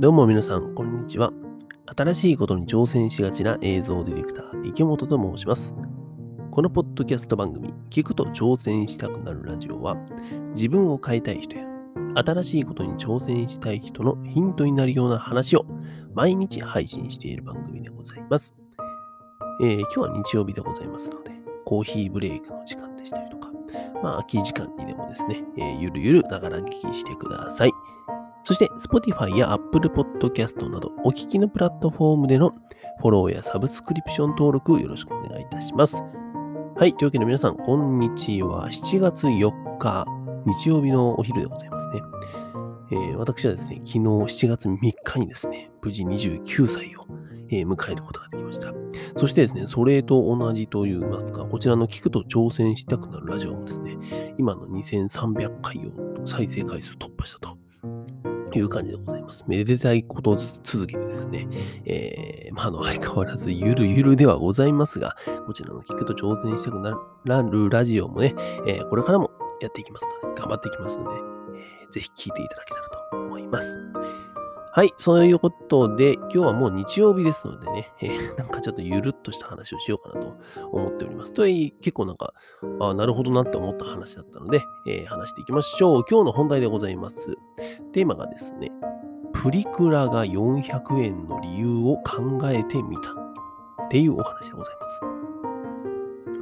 どうも皆さん、こんにちは。新しいことに挑戦しがちな映像ディレクター、池本と申します。このポッドキャスト番組、聞くと挑戦したくなるラジオは、自分を変えたい人や、新しいことに挑戦したい人のヒントになるような話を毎日配信している番組でございます。今日は日曜日でございますので、コーヒーブレイクの時間でしたりとか、空き時間にでもですね、ゆるゆるながら聞きしてください。そして、Spotify や Apple Podcast など、お聞きのプラットフォームでのフォローやサブスクリプション登録をよろしくお願いいたします。はい、というわけで皆さん、こんにちは。7月4日、日曜日のお昼でございますね。私はですね、昨日7月3日にですね、無事29歳を迎えることができました。そしてですね、それと同じといいますか、こちらの聞くと挑戦したくなるラジオもですね、今の2300回を再生回数突破したと。いう感じでございます。めでたいこと続きでですね、相変わらずゆるゆるではございますが、こちらの聞くと挑戦したくなるラジオもね、これからもやっていきますので、頑張っていきますので、ぜひ聞いていただけたらと思います。はい、そういうことで、今日はもう日曜日ですのでね、ちょっとゆるっとした話をしようかなと思っております。とはいえ、結構なるほどなって思った話だったので、話していきましょう。今日の本題でございます。テーマがですね、プリクラが400円の理由を考えてみたっていうお話でございます。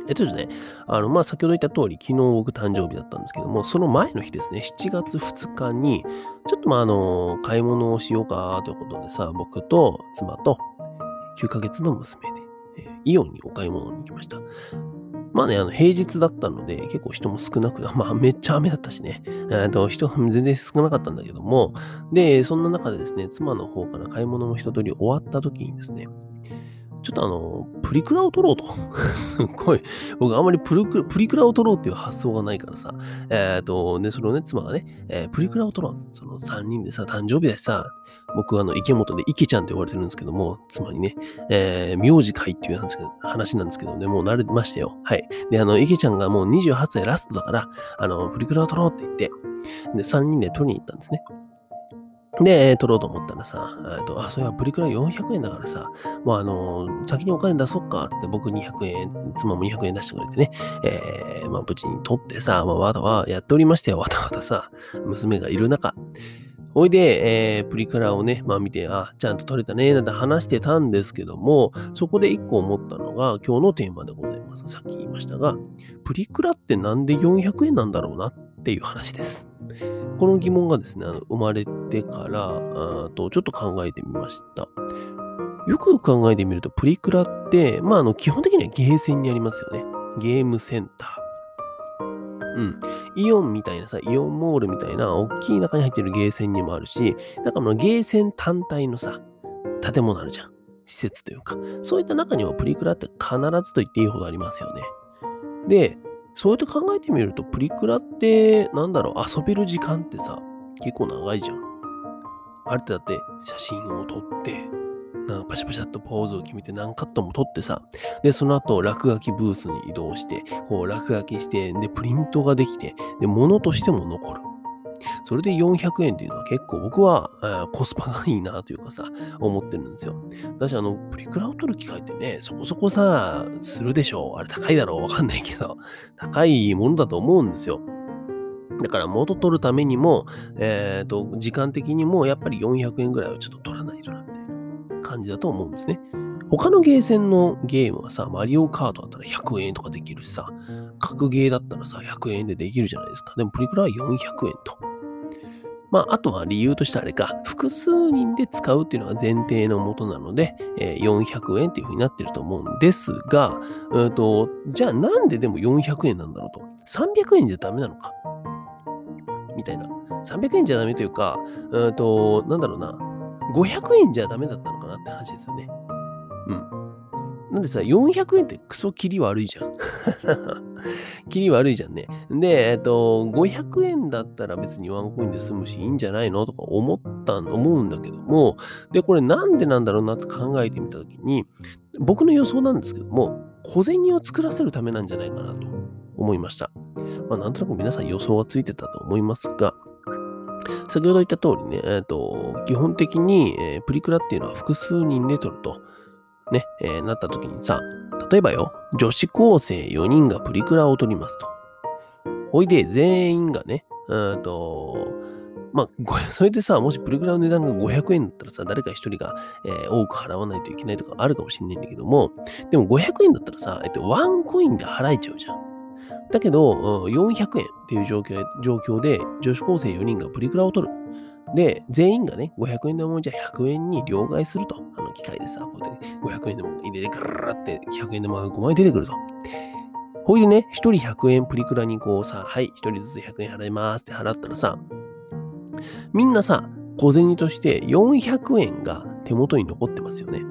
ですね、先ほど言った通り、昨日僕誕生日だったんですけども、その前の日ですね、7月2日に、ちょっと買い物をしようかということでさ、僕と妻と9ヶ月の娘で、イオンにお買い物に行きました。平日だったので結構人も少なく、めっちゃ雨だったしね、人全然少なかったんだけども、で、そんな中でですね、妻の方から買い物の一通り終わった時にですね、ちょっとプリクラを撮ろうと。すごい。僕あんまりプリクラを撮ろうっていう発想がないからさ、それをね、妻がね、プリクラを撮ろう。その3人でさ、誕生日だしさ、僕は池本で池ちゃんって呼ばれてるんですけども、妻にね、名字会っていう話なんですけどね、もう慣れてましたよ。はい。で、池ちゃんがもう28歳ラストだから、プリクラを撮ろうって言って、で、3人で撮りに行ったんですね。で、撮ろうと思ったらさ、そういえばプリクラ400円だからさ、先にお金出そっかって言って、僕200円、妻も200円出してくれてね、無事に撮ってさ、わたわやっておりましたよ、わたわたさ、娘がいる中。おいで、プリクラをね、見て、ちゃんと撮れたね、なんて話してたんですけども、そこで一個思ったのが、今日のテーマでございます。さっき言いましたが、プリクラってなんで400円なんだろうなっていう話です。この疑問がですね、生まれてからちょっと考えてみました。よく考えてみると、プリクラって、基本的にはゲーセンにありますよね。ゲームセンター。うん。イオンみたいなさ、イオンモールみたいな、大きい中に入ってるゲーセンにもあるし、ゲーセン単体のさ、建物あるじゃん。施設というか。そういった中にはプリクラって必ずと言っていいほどありますよね。で、そうやって考えてみると、プリクラって、遊べる時間ってさ、結構長いじゃん。あれってだって、写真を撮って、パシャパシャっとポーズを決めて何カットも撮ってさ、で、その後、落書きブースに移動して、こう落書きして、で、プリントができて、で、物としても残る。それで400円っていうのは結構僕は、コスパがいいなというかさ、思ってるんですよ。だし、プリクラを取る機会ってね、そこそこさ、するでしょ。あれ高いだろうわかんないけど、高いものだと思うんですよ。だから元取るためにも、時間的にもやっぱり400円ぐらいはちょっと取らないとな、みたいな感じだと思うんですね。他のゲーセンのゲームはさ、マリオカートだったら100円とかできるしさ、格ゲーだったらさ、100円でできるじゃないですか。でもプリクラは400円と。あとは理由としてあれか、複数人で使うっていうのが前提のもとなので、400円っていう風になってると思うんですが、じゃあなんででも400円なんだろうと。300円じゃダメなのか。みたいな。300円じゃダメというか、500円じゃダメだったのかなって話ですよね。うん。なんでさ、400円ってクソキリ悪いじゃん。キリ悪いじゃんね。で、500円だったら別にワンコインで済むしいいんじゃないのとか思うんだけども、で、これなんでなんだろうなって考えてみたときに、僕の予想なんですけども、小銭を作らせるためなんじゃないかなと思いました。なんとなく皆さん予想はついてたと思いますが、先ほど言った通りね、基本的に、プリクラっていうのは複数人で撮ると、ね、なった時にさ、例えばよ、女子高生4人がプリクラを撮りますと。おいで、全員がね、まあ、それでさ、もしプリクラの値段が500円だったらさ、誰か一人が、多く払わないといけないとかあるかもしれないんだけども、でも500円だったらさ、ワンコインで払えちゃうじゃん。だけど、400円っていう状況で、女子高生4人がプリクラを撮る。で、全員がね、500円でもじゃあ100円に両替すると。機械でさ、こうやって500円でも入れて、ガラッって100円でも5枚出てくると。ほいでね、1人100円プリクラにこうさ、はい、1人ずつ100円払いますって払ったらさ、みんなさ、小銭として400円が手元に残ってますよね。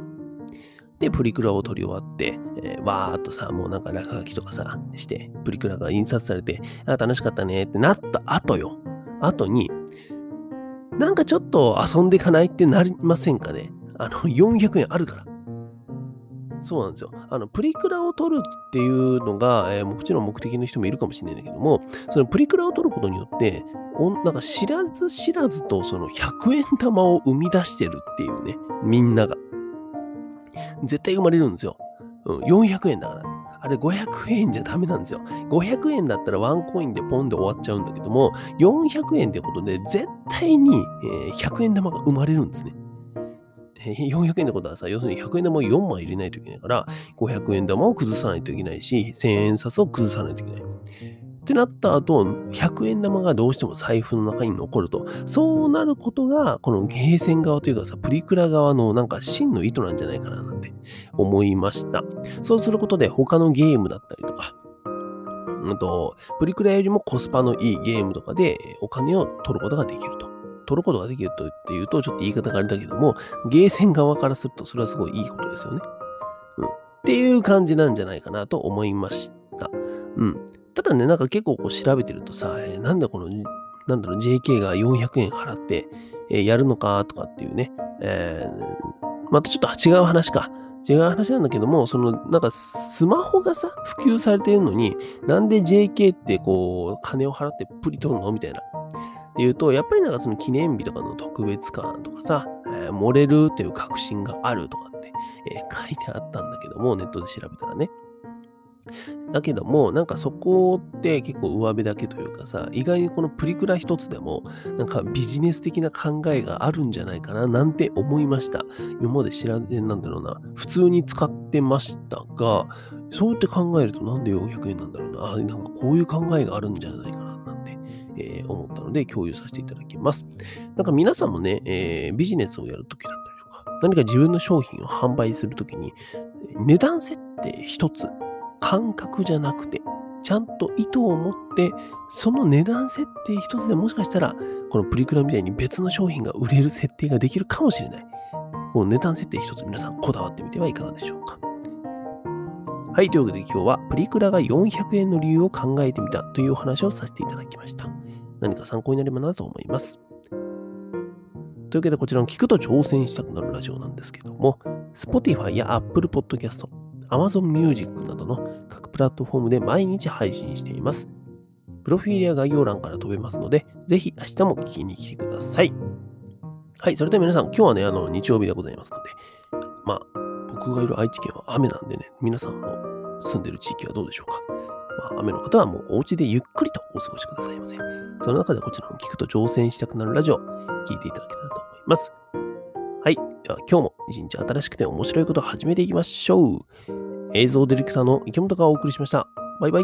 で、プリクラを撮り終わって、わーっとさ、もうなんか落書きとかさ、して、プリクラが印刷されて、あ、楽しかったねってなった後よ。後に、なんかちょっと遊んでいかないってなりませんかね。400円あるから。そうなんですよ。プリクラを撮るっていうのが、もちろん目的の人もいるかもしれないんだけども、そのプリクラを撮ることによって、なんか知らず知らずとその100円玉を生み出してるっていうね、みんなが。絶対生まれるんですよ。400円だから。あれ500円じゃダメなんですよ。500円だったらワンコインでポンで終わっちゃうんだけども、400円ってことで絶対に100円玉が生まれるんですね。400円ってことはさ、要するに100円玉を4枚入れないといけないから、500円玉を崩さないといけないし、1000円札を崩さないといけない。ってなった後、100円玉がどうしても財布の中に残ると、そうなることが、このゲーセン側というかさ、プリクラ側のなんか真の意図なんじゃないかななんて思いました。そうすることで、他のゲームだったりとか、プリクラよりもコスパのいいゲームとかでお金を取ることができると。取ることができるとっていうと、ちょっと言い方があれだけども、ゲーセン側からすると、それはすごいいいことですよね。っていう感じなんじゃないかなと思いました。ただね、なんか結構こう調べてるとさ、なんだこの、なんだろう、JK が400円払って、やるのかとかっていうね、またちょっと違う話か。違う話なんだけども、その、なんかスマホがさ、普及されてるのに、なんで JK ってこう、金を払ってプリ取るのみたいな。っていうと、やっぱりなんかその記念日とかの特別感とかさ、盛れるという確信があるとかって、書いてあったんだけども、ネットで調べたらね。だけども、なんかそこって結構上辺だけというかさ、意外にこのプリクラ一つでも、なんかビジネス的な考えがあるんじゃないかな、なんて思いました。今まで知らない、なんだろうな、普通に使ってましたが、そうやって考えるとなんで400円なんだろうな、なんかこういう考えがあるんじゃないかな、なんて、思ったので共有させていただきます。なんか皆さんもね、ビジネスをやるときだったりとか、何か自分の商品を販売するときに、値段設定一つ、感覚じゃなくて、ちゃんと意図を持って、その値段設定一つでもしかしたら、このプリクラみたいに別の商品が売れる設定ができるかもしれない。この値段設定一つ皆さんこだわってみてはいかがでしょうか。はい、というわけで今日はプリクラが400円の理由を考えてみたというお話をさせていただきました。何か参考になればなと思います。というわけでこちらの聞くと挑戦したくなるラジオなんですけども、Spotify や Apple Podcast、Amazon Music などの各プラットフォームで毎日配信しています。プロフィールや概要欄から飛べますので、ぜひ明日も聞きに来てください。はい、それでは皆さん、今日はね、日曜日でございますので、まあ、僕がいる愛知県は雨なんでね、皆さんの住んでる地域はどうでしょうか。まあ、雨の方はもうお家でゆっくりとお過ごしくださいませ。その中でこちらの聞くと挑戦したくなるラジオ、聞いていただけたらと思います。はい、では今日も一日新しくて面白いことを始めていきましょう。映像ディレクターの池本がお送りしました。バイバイ。